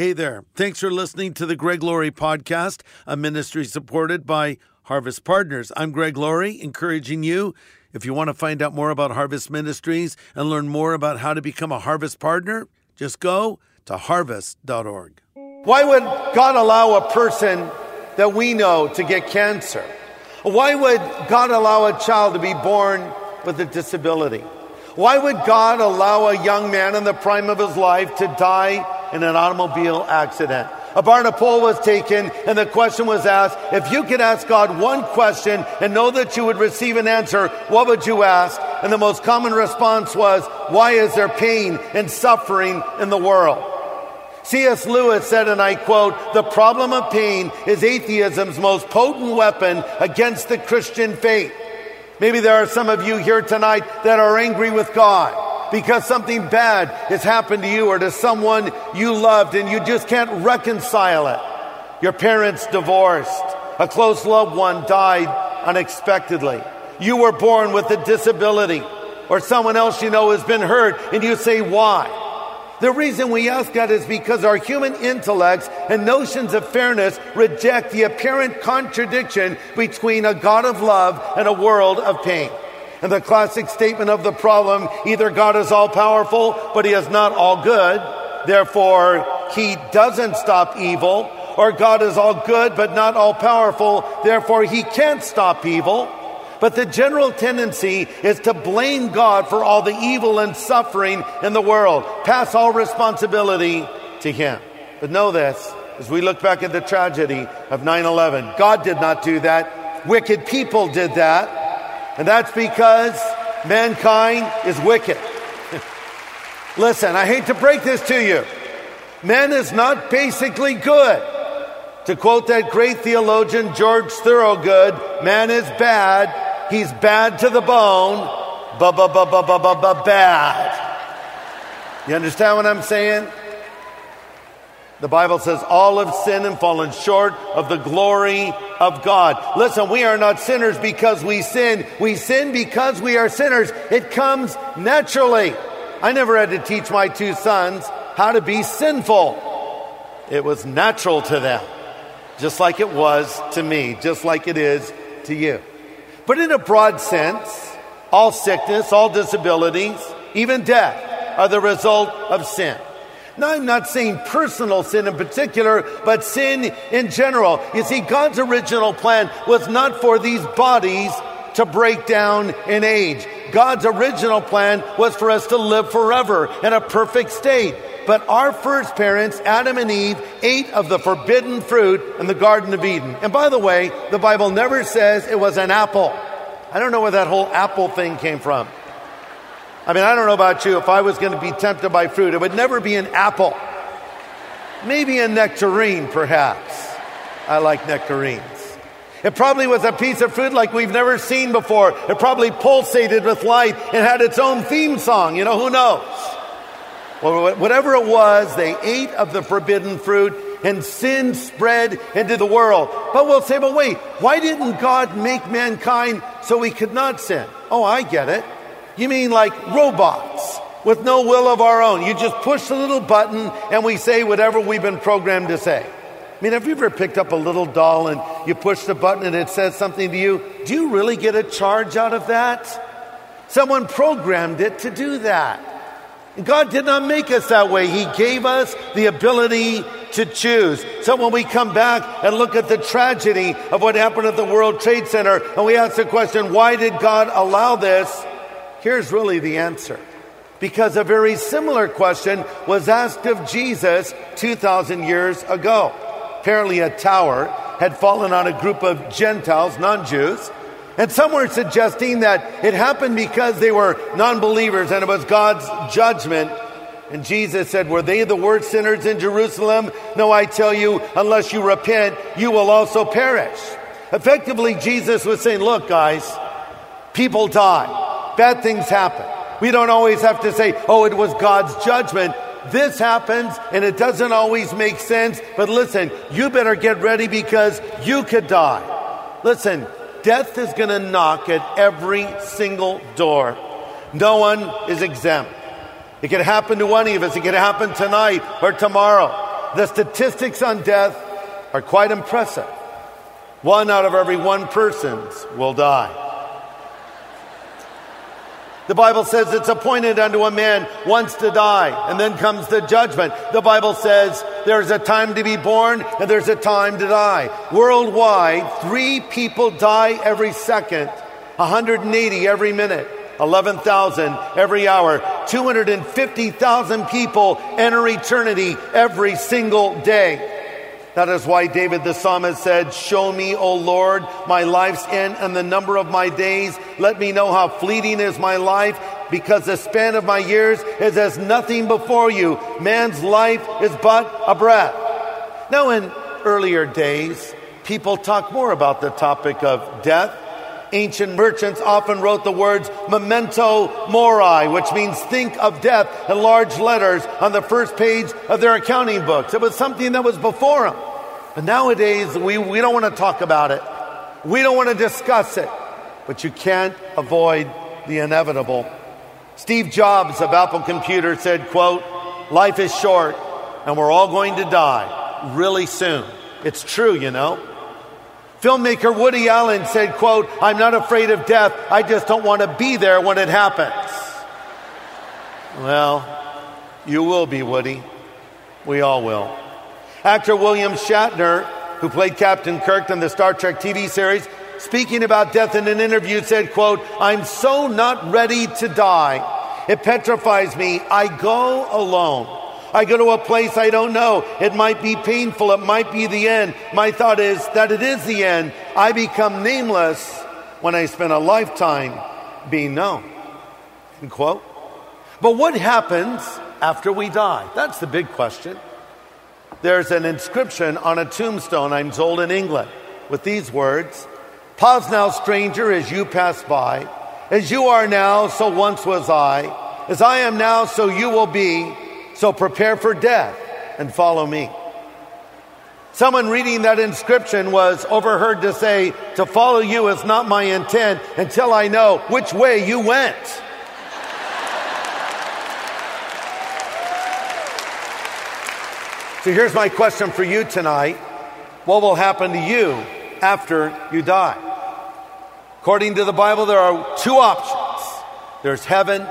Hey there. Thanks for listening to the Greg Laurie Podcast, a ministry supported by Harvest Partners. I'm Greg Laurie, encouraging you, if you want to find out more about Harvest Ministries and learn more about how to become a Harvest Partner, just go to harvest.org. Why would God allow a person that we know to get cancer? Why would God allow a child to be born with a disability? Why would God allow a young man in the prime of his life to die in an automobile accident? A Barna poll was taken, and the question was asked, if you could ask God one question and know that you would receive an answer, what would you ask? And the most common response was, why is there pain and suffering in the world? C.S. Lewis said, and I quote, "The problem of pain is atheism's most potent weapon against the Christian faith." Maybe there are some of you here tonight that are angry with God because something bad has happened to you or to someone you loved, and you just can't reconcile it. Your parents divorced. A close loved one died unexpectedly. You were born with a disability, or someone else you know has been hurt, and you say, why? The reason we ask that is because our human intellects and notions of fairness reject the apparent contradiction between a God of love and a world of pain. And the classic statement of the problem, either God is all-powerful, but he is not all-good, therefore he doesn't stop evil, or God is all-good, but not all-powerful, therefore he can't stop evil. But the general tendency is to blame God for all the evil and suffering in the world, pass all responsibility to him. But know this, as we look back at the tragedy of 9/11, God did not do that. Wicked people did that. And that's because mankind is wicked. Listen, I hate to break this to you. Man is not basically good. To quote that great theologian George Thorogood, man is bad. He's bad to the bone. Bad. You understand what I'm saying? The Bible says all have sinned and fallen short of the glory of God. Listen, we are not sinners because we sin. We sin because we are sinners. It comes naturally. I never had to teach my two sons how to be sinful. It was natural to them, just like it was to me, just like it is to you. But in a broad sense, all sickness, all disabilities, even death are the result of sin. Now, I'm not saying personal sin in particular, but sin in general. You see, God's original plan was not for these bodies to break down in age. God's original plan was for us to live forever in a perfect state. But our first parents, Adam and Eve, ate of the forbidden fruit in the Garden of Eden. And by the way, the Bible never says it was an apple. I don't know where that whole apple thing came from. I mean, I don't know about you, if I was going to be tempted by fruit, it would never be an apple. Maybe a nectarine, perhaps. I like nectarines. It probably was a piece of fruit like we've never seen before. It probably pulsated with light. It had its own theme song. You know, who knows? Well, whatever it was, they ate of the forbidden fruit, and sin spread into the world. But we'll say, but wait, why didn't God make mankind so we could not sin? Oh, I get it. You mean like robots with no will of our own. You just push the little button and we say whatever we've been programmed to say. I mean, have you ever picked up a little doll and you push the button and it says something to you? Do you really get a charge out of that? Someone programmed it to do that. And God did not make us that way. He gave us the ability to choose. So when we come back and look at the tragedy of what happened at the World Trade Center and we ask the question, why did God allow this? Here's really the answer. Because a very similar question was asked of Jesus 2,000 years ago. Apparently a tower had fallen on a group of Gentiles, non-Jews. And some were suggesting that it happened because they were non-believers and it was God's judgment. And Jesus said, were they the worst sinners in Jerusalem? No, I tell you, unless you repent, you will also perish. Effectively, Jesus was saying, look, guys, people die. Bad things happen. We don't always have to say, oh, it was God's judgment. This happens and it doesn't always make sense. But listen, you better get ready because you could die. Listen, death is going to knock at every single door. No one is exempt. It could happen to one of us. It could happen tonight or tomorrow. The statistics on death are quite impressive. 1 out of every 1 persons will die. The Bible says it's appointed unto a man once to die, and then comes the judgment. The Bible says there's a time to be born and there's a time to die. Worldwide, 3 people die every second, 180 every minute, 11,000 every hour, 250,000 people enter eternity every single day. That is why David the psalmist said, "Show me, O Lord, my life's end and the number of my days. Let me know how fleeting is my life, because the span of my years is as nothing before you. Man's life is but a breath." Now, in earlier days, people talked more about the topic of death. Ancient merchants often wrote the words memento mori, which means think of death, in large letters on the first page of their accounting books. It was something that was before them. But nowadays, we don't want to talk about it. We don't want to discuss it. But you can't avoid the inevitable. Steve Jobs of Apple Computer said, quote, "Life is short and we're all going to die really soon." It's true, you know. Filmmaker Woody Allen said, quote, "I'm not afraid of death. I just don't want to be there when it happens." Well, you will be, Woody. We all will. Actor William Shatner, who played Captain Kirk in the Star Trek TV series, speaking about death in an interview said, quote, "I'm so not ready to die. It petrifies me. I go alone. I go to a place I don't know. It might be painful. It might be the end. My thought is that it is the end. I become nameless when I spend a lifetime being known." End quote. But what happens after we die? That's the big question. There's an inscription on a tombstone, I'm told, in England, with these words, "Pause now, stranger, as you pass by. As you are now, so once was I. As I am now, so you will be. So prepare for death and follow me." Someone reading that inscription was overheard to say, "To follow you is not my intent until I know which way you went." So here's my question for you tonight. What will happen to you after you die? According to the Bible, there are 2 options. There's heaven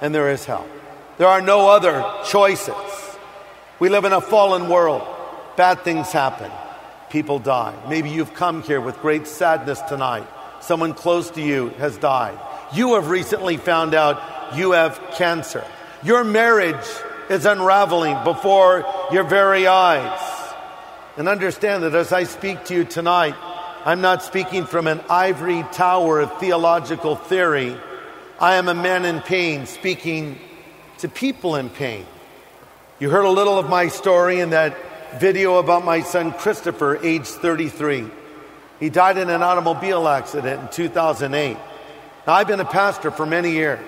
and there is hell. There are no other choices. We live in a fallen world. Bad things happen. People die. Maybe you've come here with great sadness tonight. Someone close to you has died. You have recently found out you have cancer. Your marriage is unraveling before your very eyes. And understand that as I speak to you tonight, I'm not speaking from an ivory tower of theological theory. I am a man in pain speaking to people in pain. You heard a little of my story in that video about my son Christopher, age 33. He died in an automobile accident in 2008. Now, I've been a pastor for many years,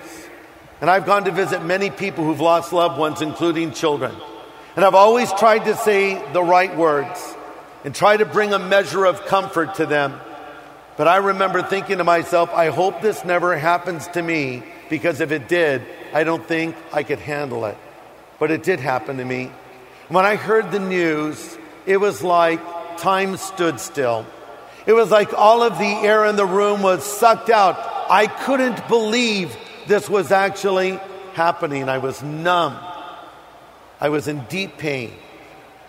and I've gone to visit many people who've lost loved ones, including children. And I've always tried to say the right words and try to bring a measure of comfort to them. But I remember thinking to myself, I hope this never happens to me, because if it did, I don't think I could handle it. But it did happen to me. When I heard the news, it was like time stood still. It was like all of the air in the room was sucked out. I couldn't believe this was actually happening. I was numb. I was in deep pain.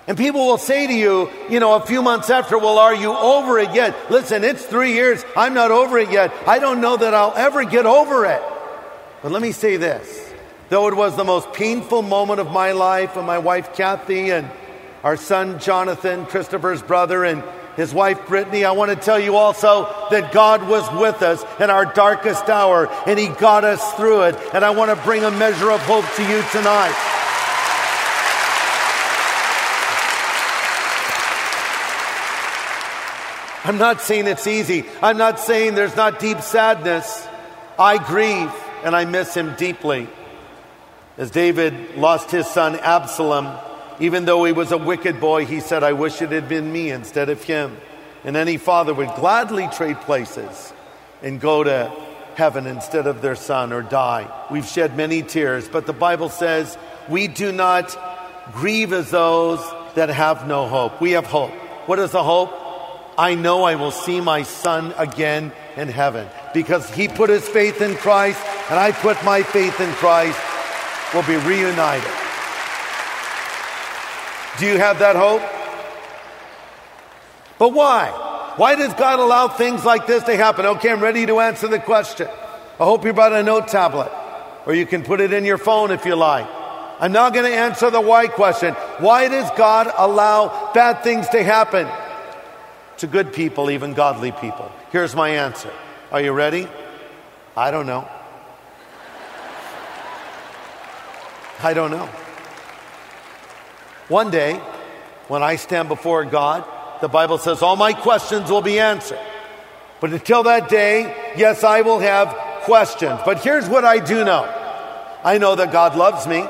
And people will say to you, you know, a few months after, well, are you over it yet? Listen, it's 3 years. I'm not over it yet. I don't know that I'll ever get over it. But let me say this, though it was the most painful moment of my life, and my wife Kathy and our son Jonathan, Christopher's brother, and his wife Brittany, I want to tell you also that God was with us in our darkest hour, and He got us through it. And I want to bring a measure of hope to you tonight. I'm not saying it's easy. I'm not saying there's not deep sadness. I grieve. And I miss him deeply. As David lost his son Absalom, even though he was a wicked boy, he said, "I wish it had been me instead of him." And any father would gladly trade places and go to heaven instead of their son or die. We've shed many tears, but the Bible says we do not grieve as those that have no hope. We have hope. What is the hope? I know I will see my son again in heaven, because he put his faith in Christ and I put my faith in Christ. We'll be reunited. Do you have that hope? But why? Why does God allow things like this to happen? Okay, I'm ready to answer the question. I hope you brought a note tablet, or you can put it in your phone if you like. I'm now going to answer the why question. Why does God allow bad things to happen to good people, even godly people? Here's my answer. Are you ready? I don't know. I don't know. One day, when I stand before God, the Bible says all my questions will be answered. But until that day, yes, I will have questions. But here's what I do know. I know that God loves me.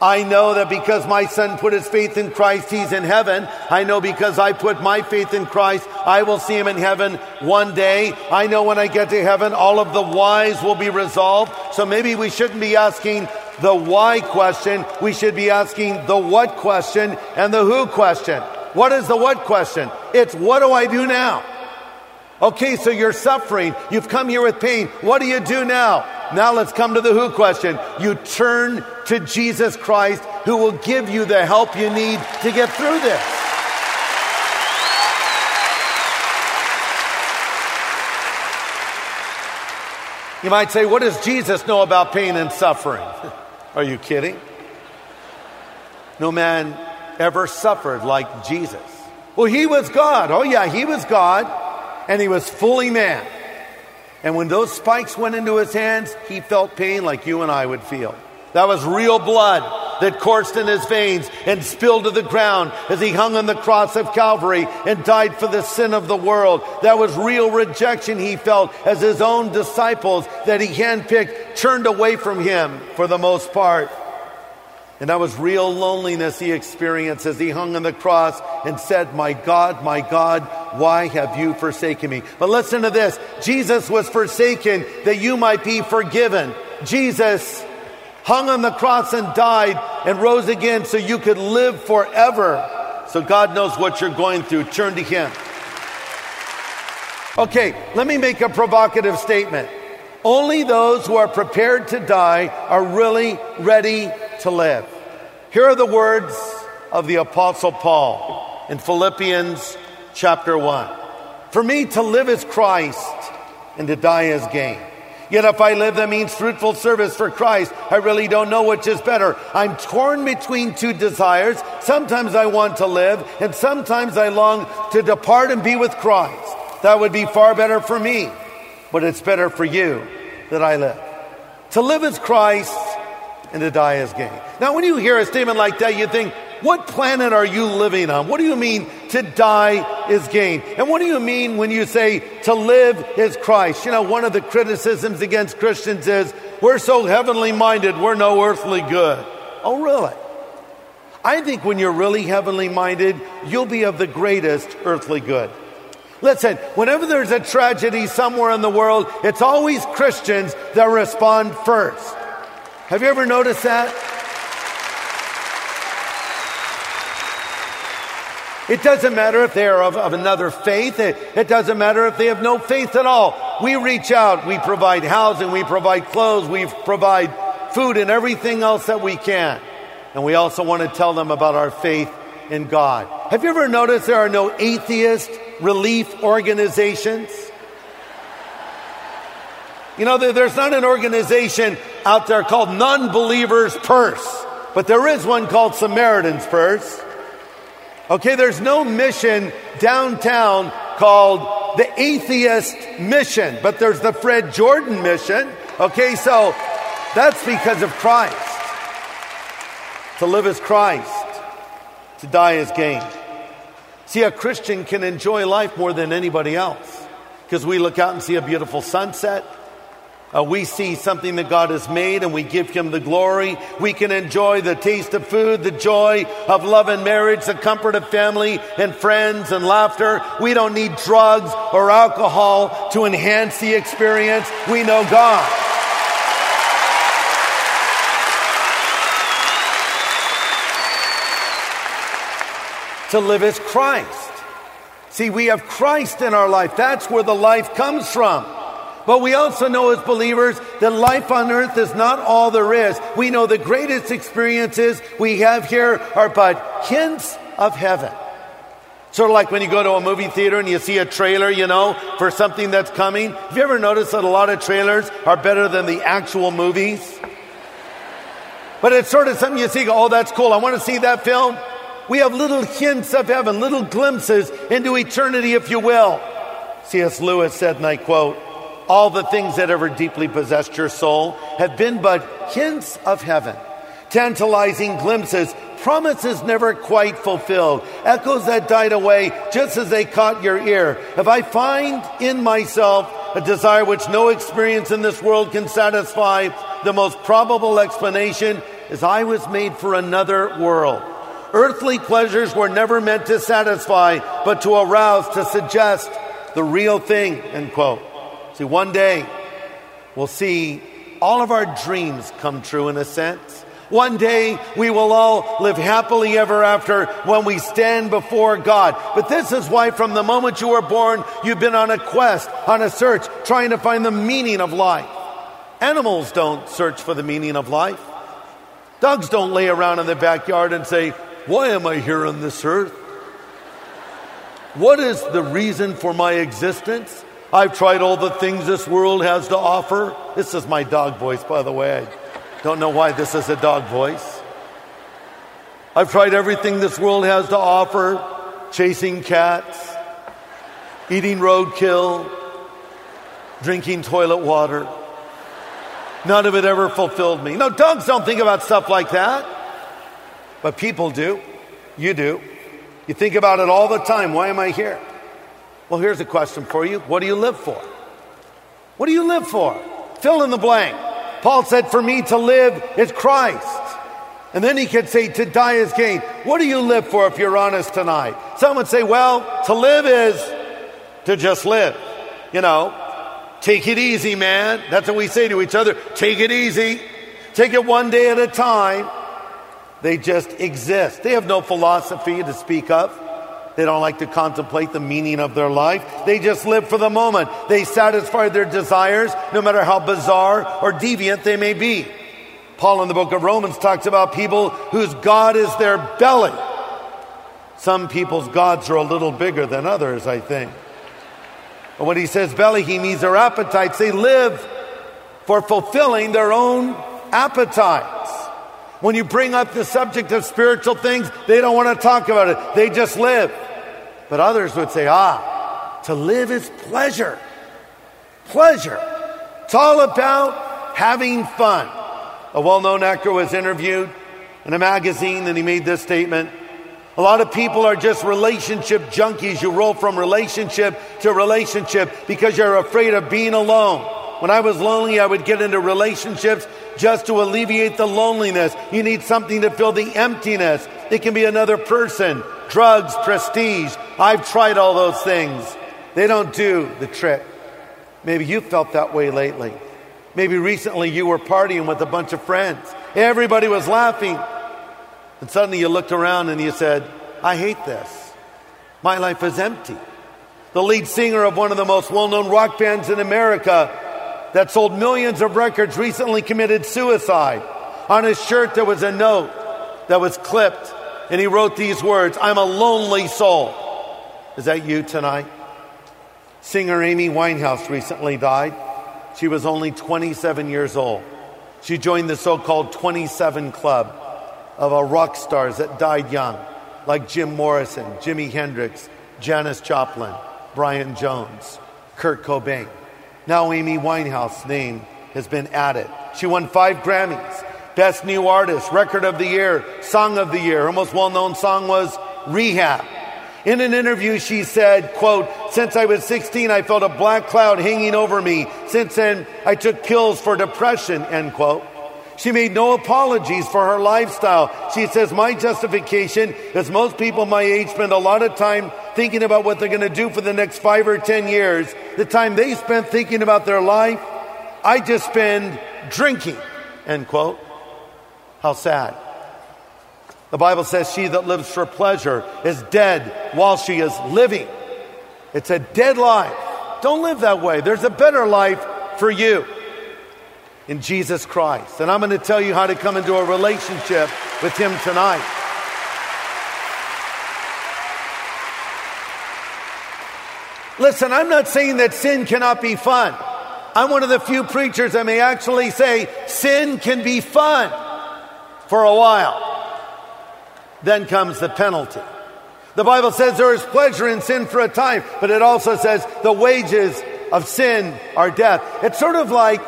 I know that because my son put his faith in Christ, he's in heaven. I know because I put my faith in Christ, I will see him in heaven one day. I know when I get to heaven, all of the whys will be resolved. So maybe we shouldn't be asking the why question. We should be asking the what question and the who question. What is the what question? It's what do I do now? Okay, so you're suffering. You've come here with pain. What do you do now? Now let's come to the who question. You turn to Jesus Christ, who will give you the help you need to get through this. You might say, what does Jesus know about pain and suffering? Are you kidding? No man ever suffered like Jesus. Well, he was God. Oh yeah, he was God. And he was fully man. And when those spikes went into his hands, he felt pain like you and I would feel. That was real blood that coursed in his veins and spilled to the ground as he hung on the cross of Calvary and died for the sin of the world. That was real rejection he felt as his own disciples that he handpicked turned away from him for the most part. And that was real loneliness he experienced as he hung on the cross and said, my God, why have you forsaken me? But listen to this. Jesus was forsaken that you might be forgiven. Jesus hung on the cross and died and rose again so you could live forever. So God knows what you're going through. Turn to him. Okay, let me make a provocative statement. Only those who are prepared to die are really ready to live. Here are the words of the Apostle Paul in Philippians chapter 1. For me to live is Christ and to die is gain. Yet if I live, that means fruitful service for Christ. I really don't know which is better. I'm torn between two desires. Sometimes I want to live and sometimes I long to depart and be with Christ. That would be far better for me. But it's better for you that I live. To live is Christ and to die is gain. Now, when you hear a statement like that, you think, what planet are you living on? What do you mean to die is gain? And what do you mean when you say to live is Christ? You know, one of the criticisms against Christians is, we're so heavenly minded, we're no earthly good. Oh, really? I think when you're really heavenly minded, you'll be of the greatest earthly good. Listen, whenever there's a tragedy somewhere in the world, it's always Christians that respond first. Have you ever noticed that? It doesn't matter if they're of another faith. It doesn't matter if they have no faith at all. We reach out. We provide housing. We provide clothes. We provide food and everything else that we can. And we also want to tell them about our faith in God. Have you ever noticed there are no atheist relief organizations? You know, there's not an organization out there called Non-Believer's Purse, but there is one called Samaritan's Purse. Okay, there's no mission downtown called the Atheist Mission, but there's the Fred Jordan Mission. Okay, so that's because of Christ. To live is Christ, to die is gain. See, a Christian can enjoy life more than anybody else because we look out and see a beautiful sunset. We see something that God has made and we give him the glory. We can enjoy the taste of food, the joy of love and marriage, the comfort of family and friends and laughter. We don't need drugs or alcohol to enhance the experience. We know God. To live as Christ. See, we have Christ in our life. That's where the life comes from. But we also know as believers that life on earth is not all there is. We know the greatest experiences we have here are but hints of heaven. Sort of like when you go to a movie theater and you see a trailer, you know, for something that's coming. Have you ever noticed that a lot of trailers are better than the actual movies? But it's sort of something you see, go, oh, that's cool. I want to see that film. We have little hints of heaven, little glimpses into eternity, if you will. C.S. Lewis said, and I quote, "All the things that ever deeply possessed your soul have been but hints of heaven, tantalizing glimpses, promises never quite fulfilled, echoes that died away just as they caught your ear. If I find in myself a desire which no experience in this world can satisfy, the most probable explanation is I was made for another world. Earthly pleasures were never meant to satisfy, but to arouse, to suggest the real thing," end quote. See, one day we'll see all of our dreams come true in a sense. One day we will all live happily ever after when we stand before God. But this is why from the moment you were born, you've been on a quest, on a search, trying to find the meaning of life. Animals don't search for the meaning of life. Dogs don't lay around in the backyard and say, "Why am I here on this earth? What is the reason for my existence? I've tried all the things this world has to offer." This is my dog voice, by the way. I don't know why this is a dog voice. "I've tried everything this world has to offer. Chasing cats, eating roadkill, drinking toilet water. None of it ever fulfilled me." No, dogs don't think about stuff like that. But people do. You do. You think about it all the time. Why am I here? Well, here's a question for you. What do you live for? What do you live for? Fill in the blank. Paul said, "For me to live is Christ." And then he could say, "To die is gain." What do you live for if you're honest tonight? Some would say, well, to live is to just live. You know, take it easy, man. That's what we say to each other. Take it easy. Take it one day at a time. They just exist. They have no philosophy to speak of. They don't like to contemplate the meaning of their life. They just live for the moment. They satisfy their desires, no matter how bizarre or deviant they may be. Paul in the book of Romans talks about people whose God is their belly. Some people's gods are a little bigger than others, I think. But when he says belly, he means their appetites. They live for fulfilling their own appetites. When you bring up the subject of spiritual things, they don't want to talk about it. They just live. But others would say, to live is pleasure. Pleasure. It's all about having fun. A well-known actor was interviewed in a magazine and he made this statement. "A lot of people are just relationship junkies. You roll from relationship to relationship because you're afraid of being alone. When I was lonely, I would get into relationships just to alleviate the loneliness. You need something to fill the emptiness. It can be another person, drugs, prestige. I've tried all those things. They don't do the trick." Maybe you felt that way lately. Maybe recently you were partying with a bunch of friends. Everybody was laughing. And suddenly you looked around and you said, "I hate this. My life is empty." The lead singer of one of the most well-known rock bands in America that sold millions of records recently committed suicide. On his shirt there was a note that was clipped and he wrote these words, "I'm a lonely soul." Is that you tonight? Singer Amy Winehouse recently died. She was only 27 years old. She joined the so-called 27 Club of rock stars that died young, like Jim Morrison, Jimi Hendrix, Janis Joplin, Brian Jones, Kurt Cobain. Now Amy Winehouse's name has been added. She won 5 Grammys, Best New Artist, Record of the Year, Song of the Year. Her most well-known song was "Rehab." In an interview, she said, quote, "Since I was 16, I felt a black cloud hanging over me. Since then, I took pills for depression," end quote. She made no apologies for her lifestyle. She says, "My justification is most people my age spend a lot of time thinking about what they're going to do for the next 5 or 10 years. The time they spent thinking about their life, I just spend drinking," end quote. How sad. The Bible says she that lives for pleasure is dead while she is living. It's a dead life. Don't live that way. There's a better life for you in Jesus Christ. And I'm going to tell you how to come into a relationship with Him tonight. Listen, I'm not saying that sin cannot be fun. I'm one of the few preachers that may actually say sin can be fun for a while. Then comes the penalty. The Bible says there is pleasure in sin for a time, but it also says the wages of sin are death. It's sort of like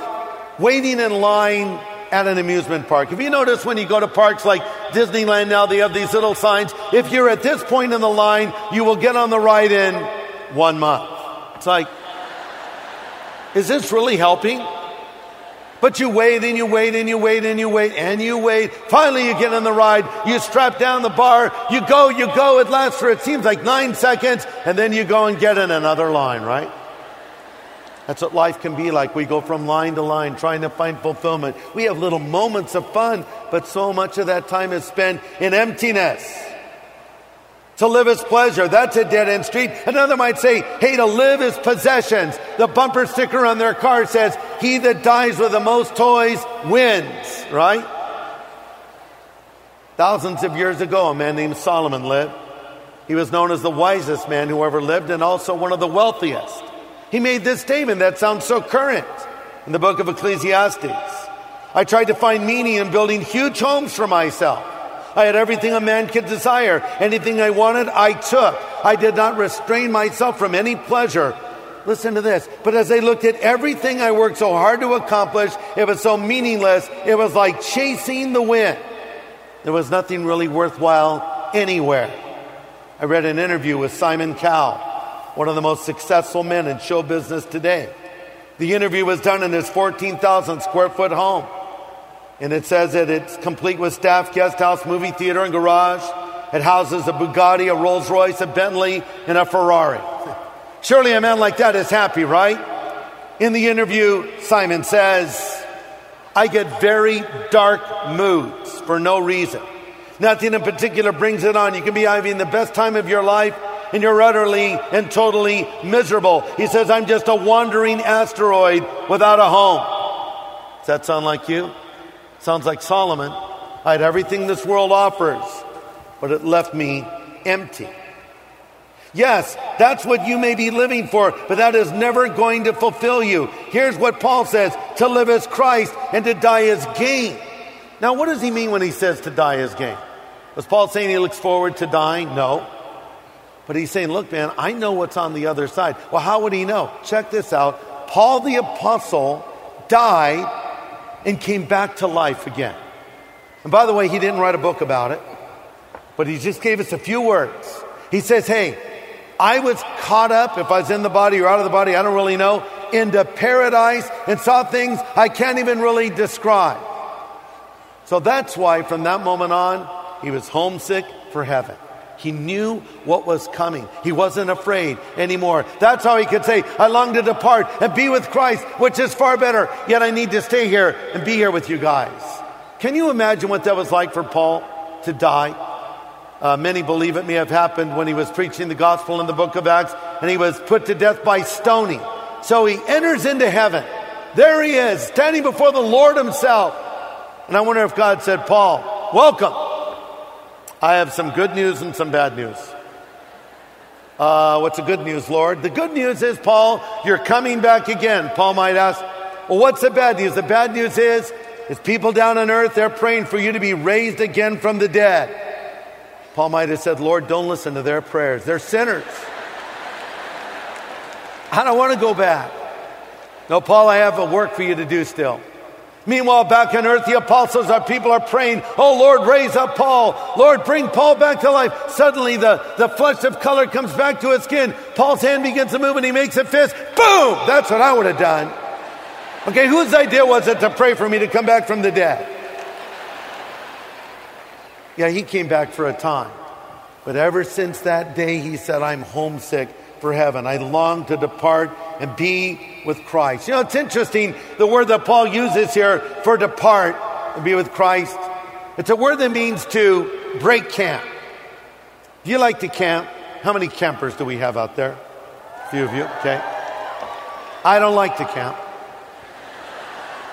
waiting in line at an amusement park. If you notice when you go to parks like Disneyland now, they have these little signs. If you're at this point in the line, you will get on the ride in 1 month. It's like, is this really helping? But you wait and you wait and you wait and you wait and you wait. Finally you get on the ride, you strap down the bar, you go, it lasts for it seems like 9 seconds, and then you go and get in another line, right? That's what life can be like. We go from line to line trying to find fulfillment. We have little moments of fun, but so much of that time is spent in emptiness. To live is pleasure. That's a dead-end street. Another might say, hey, to live is possessions. The bumper sticker on their car says, he that dies with the most toys wins, right? Thousands of years ago, a man named Solomon lived. He was known as the wisest man who ever lived and also one of the wealthiest. He made this statement that sounds so current in the book of Ecclesiastes. I tried to find meaning in building huge homes for myself. I had everything a man could desire. Anything I wanted, I took. I did not restrain myself from any pleasure. Listen to this. But as I looked at everything I worked so hard to accomplish, it was so meaningless. It was like chasing the wind. There was nothing really worthwhile anywhere. I read an interview with Simon Cowell, one of the most successful men in show business today. The interview was done in his 14,000 square foot home. And it says that it's complete with staff, guest house, movie theater, and garage. It houses a Bugatti, a Rolls Royce, a Bentley, and a Ferrari. Surely a man like that is happy, right? In the interview, Simon says, I get very dark moods for no reason. Nothing in particular brings it on. You can be having the best time of your life, and you're utterly and totally miserable. He says, I'm just a wandering asteroid without a home. Does that sound like you? Sounds like Solomon. I had everything this world offers, but it left me empty. Yes, that's what you may be living for, but that is never going to fulfill you. Here's what Paul says, to live is Christ and to die is gain. Now, what does he mean when he says to die is gain? Was Paul saying he looks forward to dying? No. But he's saying, look, man, I know what's on the other side. Well, how would he know? Check this out. Paul the apostle died and came back to life again. And by the way, he didn't write a book about it, but he just gave us a few words. He says, hey, I was caught up, if I was in the body or out of the body, I don't really know, into paradise and saw things I can't even really describe. So that's why from that moment on, he was homesick for heaven. He knew what was coming. He wasn't afraid anymore. That's how he could say, I long to depart and be with Christ, which is far better. Yet I need to stay here and be here with you guys. Can you imagine what that was like for Paul to die? Many believe it may have happened when he was preaching the gospel in the book of Acts and he was put to death by stoning. So he enters into heaven. There he is, standing before the Lord himself. And I wonder if God said, Paul, welcome. I have some good news and some bad news. What's the good news, Lord? The good news is, Paul, you're coming back again. Paul might ask, well, what's the bad news? The bad news is people down on earth, they're praying for you to be raised again from the dead. Paul might have said, Lord, don't listen to their prayers. They're sinners. I don't want to go back. No, Paul, I have a work for you to do still. Meanwhile, back on earth, the apostles, our people are praying, oh, Lord, raise up Paul. Lord, bring Paul back to life. Suddenly, the flesh of color comes back to his skin. Paul's hand begins to move, and he makes a fist. Boom! That's what I would have done. Okay, whose idea was it to pray for me to come back from the dead? Yeah, he came back for a time. But ever since that day, he said, I'm homesick for heaven. I long to depart and be with Christ. You know, it's interesting, the word that Paul uses here for depart and be with Christ. It's a word that means to break camp. Do you like to camp? How many campers do we have out there? A few of you, okay. I don't like to camp.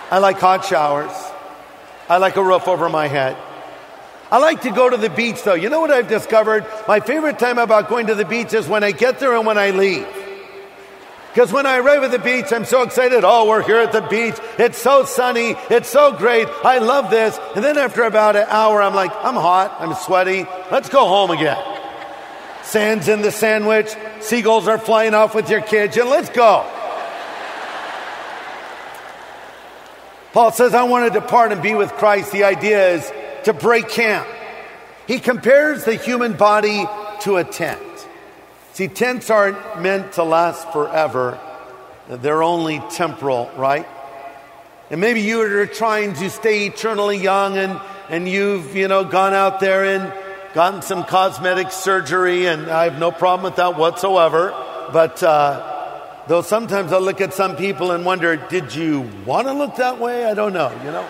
I like hot showers. I like a roof over my head. I like to go to the beach, though. You know what I've discovered? My favorite time about going to the beach is when I get there and when I leave. Because when I arrive at the beach, I'm so excited. Oh, we're here at the beach. It's so sunny. It's so great. I love this. And then after about an hour, I'm like, I'm hot. I'm sweaty. Let's go home again. Sand's in the sandwich. Seagulls are flying off with your kids. And let's go. Paul says, I want to depart and be with Christ. The idea is to break camp. He compares the human body to a tent. See, tents aren't meant to last forever. They're only temporal, right? And maybe you are trying to stay eternally young and you've, gone out there and gotten some cosmetic surgery, and I have no problem with that whatsoever. But though sometimes I look at some people and wonder, did you want to look that way? I don't know,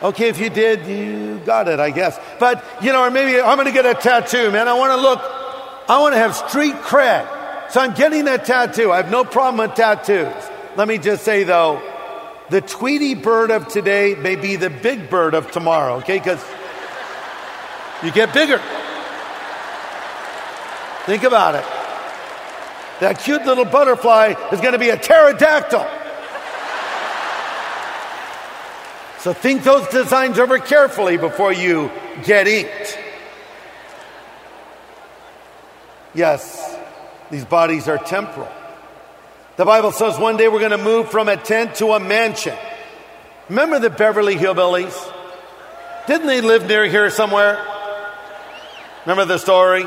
Okay, if you did, you got it, I guess. But, or maybe I'm going to get a tattoo, man. I want to have street cred. So I'm getting a tattoo. I have no problem with tattoos. Let me just say, though, the Tweety bird of today may be the big bird of tomorrow, okay? Because you get bigger. Think about it. That cute little butterfly is going to be a pterodactyl. So think those designs over carefully before you get inked. Yes, these bodies are temporal. The Bible says one day we're going to move from a tent to a mansion. Remember the Beverly Hillbillies? Didn't they live near here somewhere? Remember the story?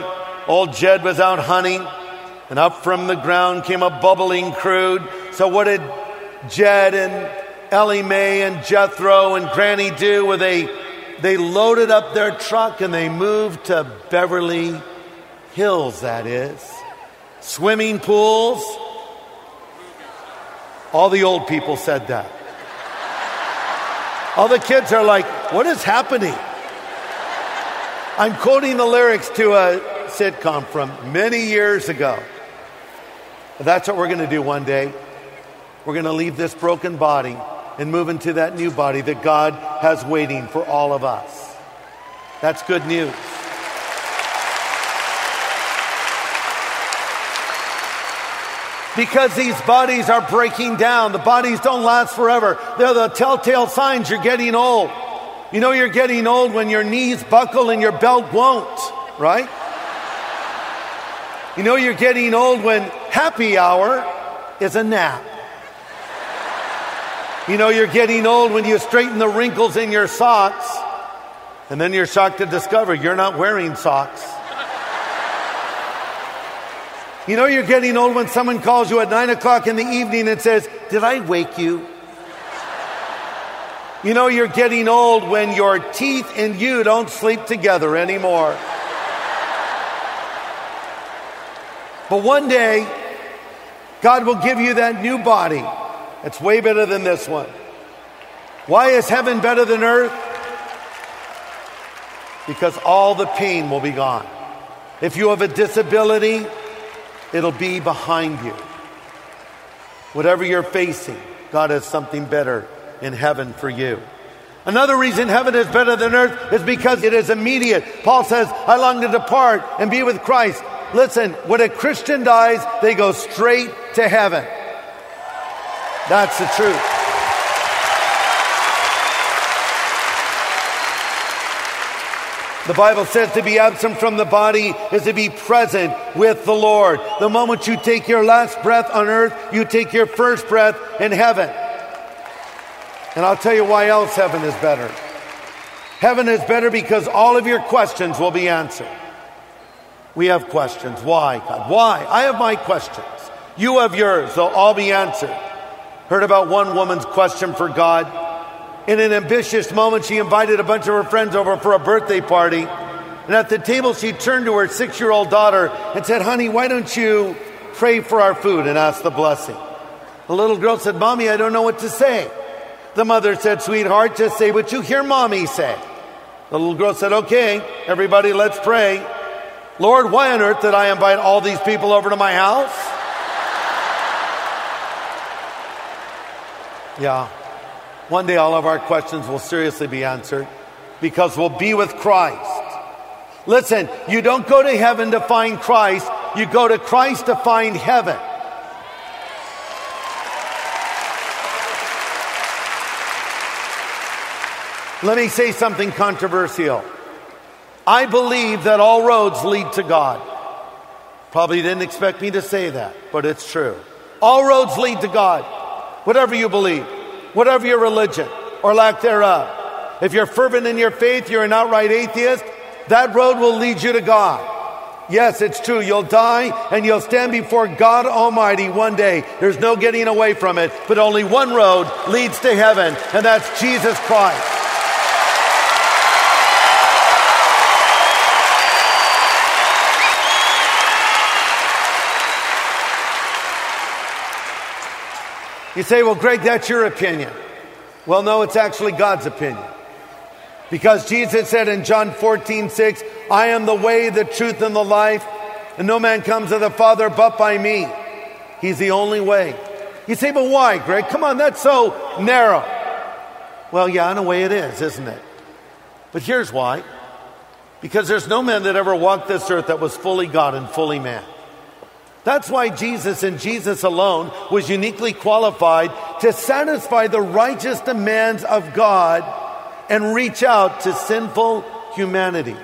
Old Jed was out hunting, and up from the ground came a bubbling crude. So what did Jed and Ellie Mae and Jethro and Granny do? Well, they loaded up their truck and they moved to Beverly Hills, that is. Swimming pools. All the old people said that. All the kids are like, what is happening? I'm quoting the lyrics to a sitcom from many years ago. That's what we're going to do one day. We're going to leave this broken body and move into that new body that God has waiting for all of us. That's good news. Because these bodies are breaking down. The bodies don't last forever. They're the telltale signs you're getting old. You know you're getting old when your knees buckle and your belt won't, right? You know you're getting old when happy hour is a nap. You know you're getting old when you straighten the wrinkles in your socks, and then you're shocked to discover you're not wearing socks. You know you're getting old when someone calls you at 9 o'clock in the evening and says, did I wake you? You know you're getting old when your teeth and you don't sleep together anymore. But one day, God will give you that new body. It's way better than this one. Why is heaven better than earth? Because all the pain will be gone. If you have a disability, it'll be behind you. Whatever you're facing, God has something better in heaven for you. Another reason heaven is better than earth is because it is immediate. Paul says, I long to depart and be with Christ. Listen, when a Christian dies, they go straight to heaven. That's the truth. The Bible says to be absent from the body is to be present with the Lord. The moment you take your last breath on earth, you take your first breath in heaven. And I'll tell you why else heaven is better. Heaven is better because all of your questions will be answered. We have questions. Why, God? Why? I have my questions. You have yours. They'll all be answered. Heard about one woman's question for God. In an ambitious moment, she invited a bunch of her friends over for a birthday party. And at the table, she turned to her 6-year-old daughter and said, honey, why don't you pray for our food and ask the blessing? The little girl said, Mommy, I don't know what to say. The mother said, Sweetheart, just say what you hear Mommy say. The little girl said, okay, everybody, let's pray. Lord, why on earth did I invite all these people over to my house? Yeah. One day all of our questions will seriously be answered because we'll be with Christ. Listen, you don't go to heaven to find Christ. You go to Christ to find heaven. Let me say something controversial. I believe that all roads lead to God. Probably didn't expect me to say that, but it's true. All roads lead to God. Whatever you believe, whatever your religion or lack thereof. If you're fervent in your faith, you're an outright atheist, that road will lead you to God. Yes, it's true. You'll die and you'll stand before God Almighty one day. There's no getting away from it, but only one road leads to heaven, and that's Jesus Christ. You say, well, Greg, that's your opinion. Well, no, it's actually God's opinion. Because Jesus said in John 14:6, I am the way, the truth, and the life, and no man comes to the Father but by me. He's the only way. You say, but why, Greg? Come on, that's so narrow. Well, yeah, in a way it is, isn't it? But here's why. Because there's no man that ever walked this earth that was fully God and fully man. That's why Jesus and Jesus alone was uniquely qualified to satisfy the righteous demands of God and reach out to sinful humanity.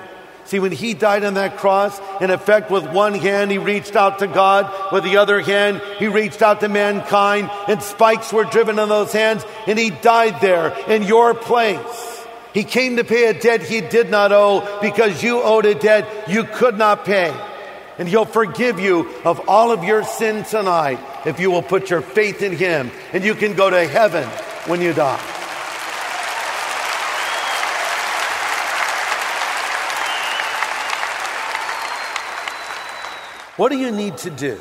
See, when he died on that cross, in effect, with one hand, he reached out to God. With the other hand, he reached out to mankind, and spikes were driven on those hands, and he died there in your place. He came to pay a debt he did not owe because you owed a debt you could not pay. And he'll forgive you of all of your sin tonight if you will put your faith in him. And you can go to heaven when you die. What do you need to do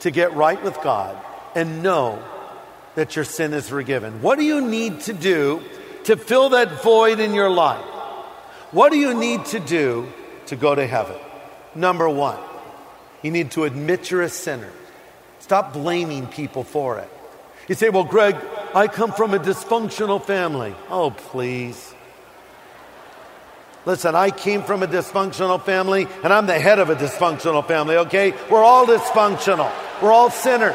to get right with God and know that your sin is forgiven? What do you need to do to fill that void in your life? What do you need to do to go to heaven? Number one. You need to admit you're a sinner. Stop blaming people for it. You say, well, Greg, I come from a dysfunctional family. Oh, please. Listen, I came from a dysfunctional family, and I'm the head of a dysfunctional family, okay? We're all dysfunctional. We're all sinners.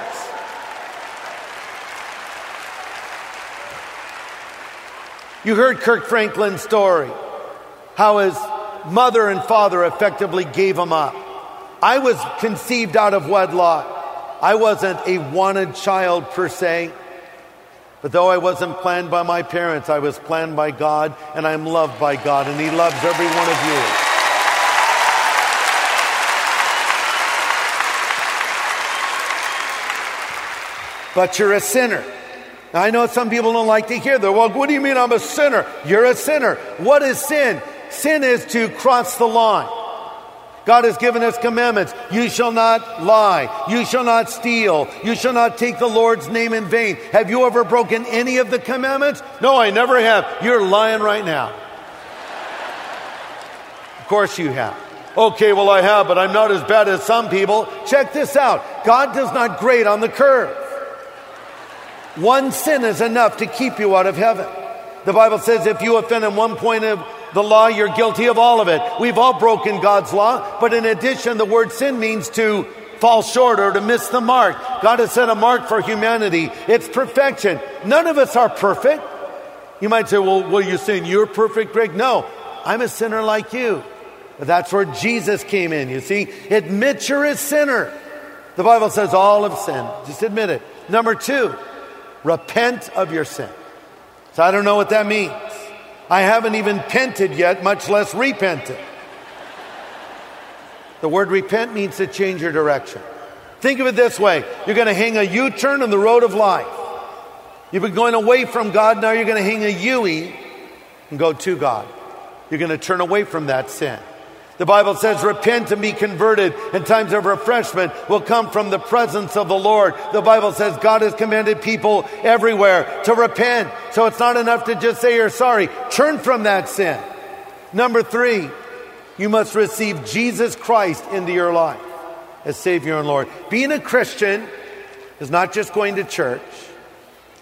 You heard Kirk Franklin's story, how his mother and father effectively gave him up. I was conceived out of wedlock. I wasn't a wanted child per se. But though I wasn't planned by my parents, I was planned by God, and I'm loved by God, and he loves every one of you. But you're a sinner. Now, I know some people don't like to hear that. Well, what do you mean I'm a sinner? You're a sinner. What is sin? Sin is to cross the line. God has given us commandments. You shall not lie. You shall not steal. You shall not take the Lord's name in vain. Have you ever broken any of the commandments? No, I never have. You're lying right now. Of course you have. Okay, well I have, but I'm not as bad as some people. Check this out. God does not grade on the curve. One sin is enough to keep you out of heaven. The Bible says if you offend in one point of the law, you're guilty of all of it. We've all broken God's law, but in addition, the word sin means to fall short or to miss the mark. God has set a mark for humanity. It's perfection. None of us are perfect. You might say, well, what are you saying? You're perfect, Greg? No, I'm a sinner like you. That's where Jesus came in, you see. Admit you're a sinner. The Bible says all have sinned. Just admit it. Number two, repent of your sin. So I don't know what that means. I haven't even pented yet, much less repented. The word repent means to change your direction. Think of it this way. You're going to hang a U-turn on the road of life. You've been going away from God. Now you're going to hang a U-E and go to God. You're going to turn away from that sin. The Bible says, repent and be converted, and times of refreshment will come from the presence of the Lord. The Bible says God has commanded people everywhere to repent. So it's not enough to just say you're sorry. Turn from that sin. Number three, you must receive Jesus Christ into your life as Savior and Lord. Being a Christian is not just going to church.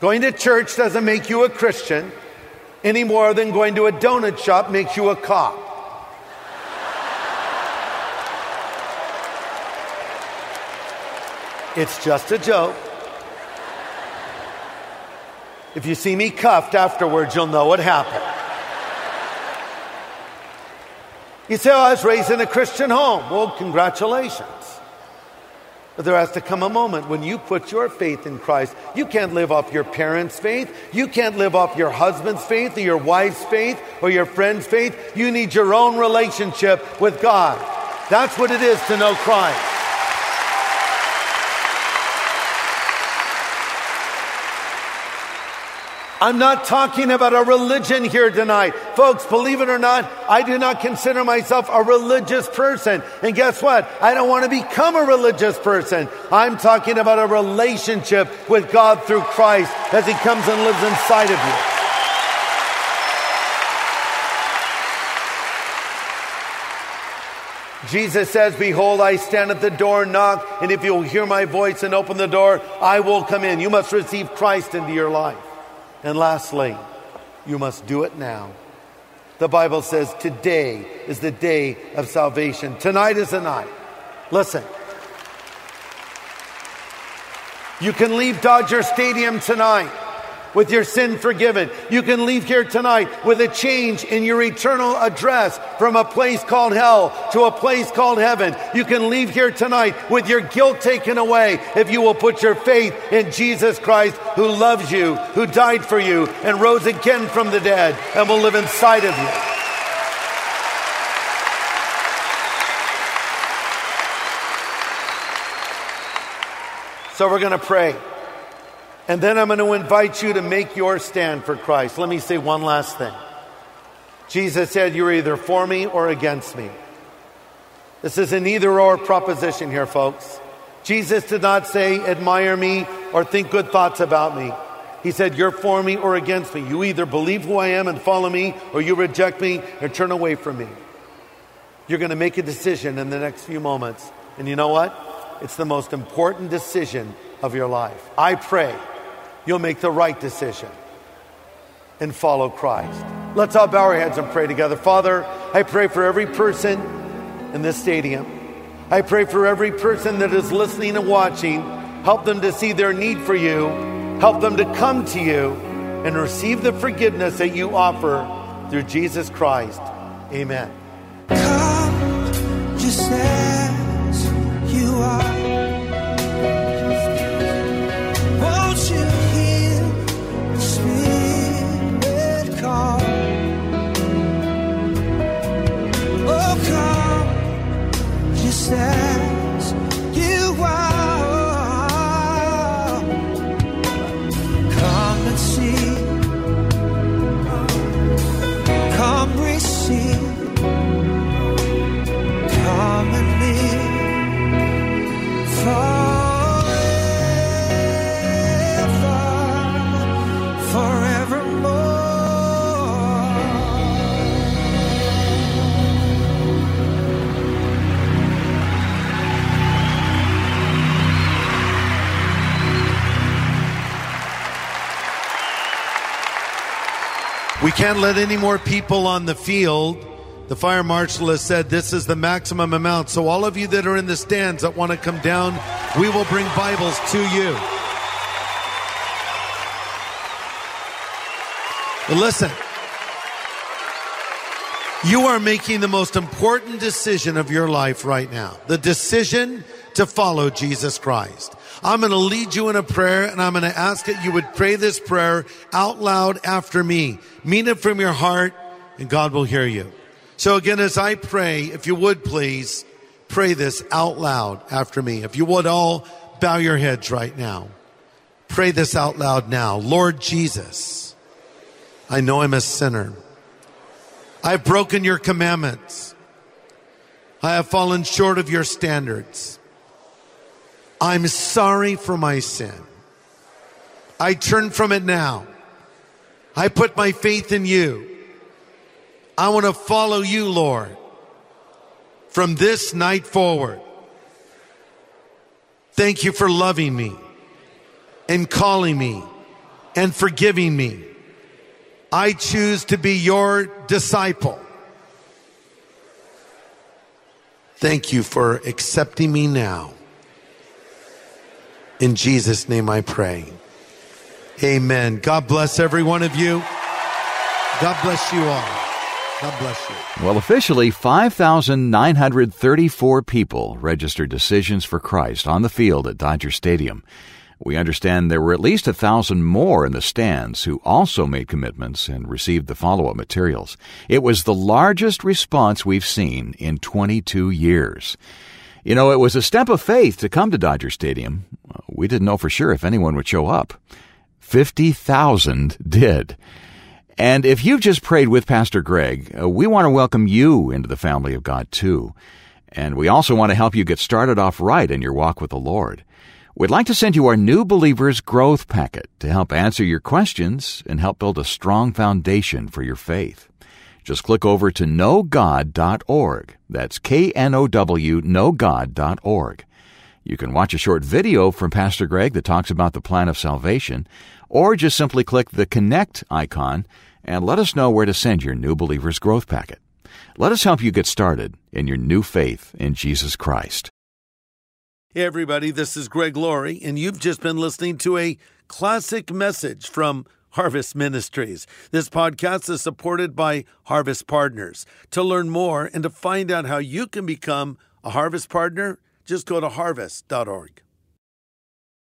Going to church doesn't make you a Christian any more than going to a donut shop makes you a cop. It's just a joke. If you see me cuffed afterwards, you'll know what happened. You say, I was raised in a Christian home. Well, congratulations. But there has to come a moment when you put your faith in Christ. You can't live off your parents' faith. You can't live off your husband's faith or your wife's faith or your friend's faith. You need your own relationship with God. That's what it is to know Christ. I'm not talking about a religion here tonight. Folks, believe it or not, I do not consider myself a religious person. And guess what? I don't want to become a religious person. I'm talking about a relationship with God through Christ as He comes and lives inside of you. Jesus says, behold, I stand at the door and knock, and if you will hear my voice and open the door, I will come in. You must receive Christ into your life. And lastly, you must do it now. The Bible says today is the day of salvation. Tonight is the night. Listen. You can leave Dodger Stadium tonight with your sin forgiven. You can leave here tonight with a change in your eternal address from a place called hell to a place called heaven. You can leave here tonight with your guilt taken away if you will put your faith in Jesus Christ, who loves you, who died for you, and rose again from the dead and will live inside of you. So we're going to pray. And then I'm going to invite you to make your stand for Christ. Let me say one last thing. Jesus said, you're either for me or against me. This is an either-or proposition here, folks. Jesus did not say, admire me or think good thoughts about me. He said, you're for me or against me. You either believe who I am and follow me, or you reject me and turn away from me. You're going to make a decision in the next few moments. And you know what? It's the most important decision of your life. I pray you'll make the right decision and follow Christ. Let's all bow our heads and pray together. Father, I pray for every person in this stadium. I pray for every person that is listening and watching. Help them to see their need for you. Help them to come to you and receive the forgiveness that you offer through Jesus Christ. Amen. Come just as you are. As you are, come and see, come receive, come and live forever, forevermore. We can't let any more people on the field. The fire marshal has said this is the maximum amount. So all of you that are in the stands that want to come down, we will bring Bibles to you. But listen, you are making the most important decision of your life right now. The decision to follow Jesus Christ. I'm going to lead you in a prayer, and I'm going to ask that you would pray this prayer out loud after me. Mean it from your heart, and God will hear you. So again, as I pray, if you would please pray this out loud after me. If you would all bow your heads right now. Pray this out loud now. Lord Jesus, I know I'm a sinner. I've broken your commandments. I have fallen short of your standards. I'm sorry for my sin. I turn from it now. I put my faith in you. I want to follow you, Lord, from this night forward. Thank you for loving me and calling me and forgiving me. I choose to be your disciple. Thank you for accepting me now. In Jesus' name I pray. Amen. God bless every one of you. God bless you all. God bless you. Well, officially, 5,934 people registered Decisions for Christ on the field at Dodger Stadium. We understand there were at least 1,000 more in the stands who also made commitments and received the follow-up materials. It was the largest response we've seen in 22 years. You know, it was a step of faith to come to Dodger Stadium. We didn't know for sure if anyone would show up. 50,000 did. And if you've just prayed with Pastor Greg, we want to welcome you into the family of God, too. And we also want to help you get started off right in your walk with the Lord. We'd like to send you our New Believers Growth Packet to help answer your questions and help build a strong foundation for your faith. Just click over to knowgod.org. That's K-N-O-W, knowgod.org. You can watch a short video from Pastor Greg that talks about the plan of salvation, or just simply click the Connect icon and let us know where to send your New Believers Growth Packet. Let us help you get started in your new faith in Jesus Christ. Hey everybody, this is Greg Laurie, and you've just been listening to a classic message from Harvest Ministries. This podcast is supported by Harvest Partners. To learn more and to find out how you can become a Harvest Partner, just go to harvest.org.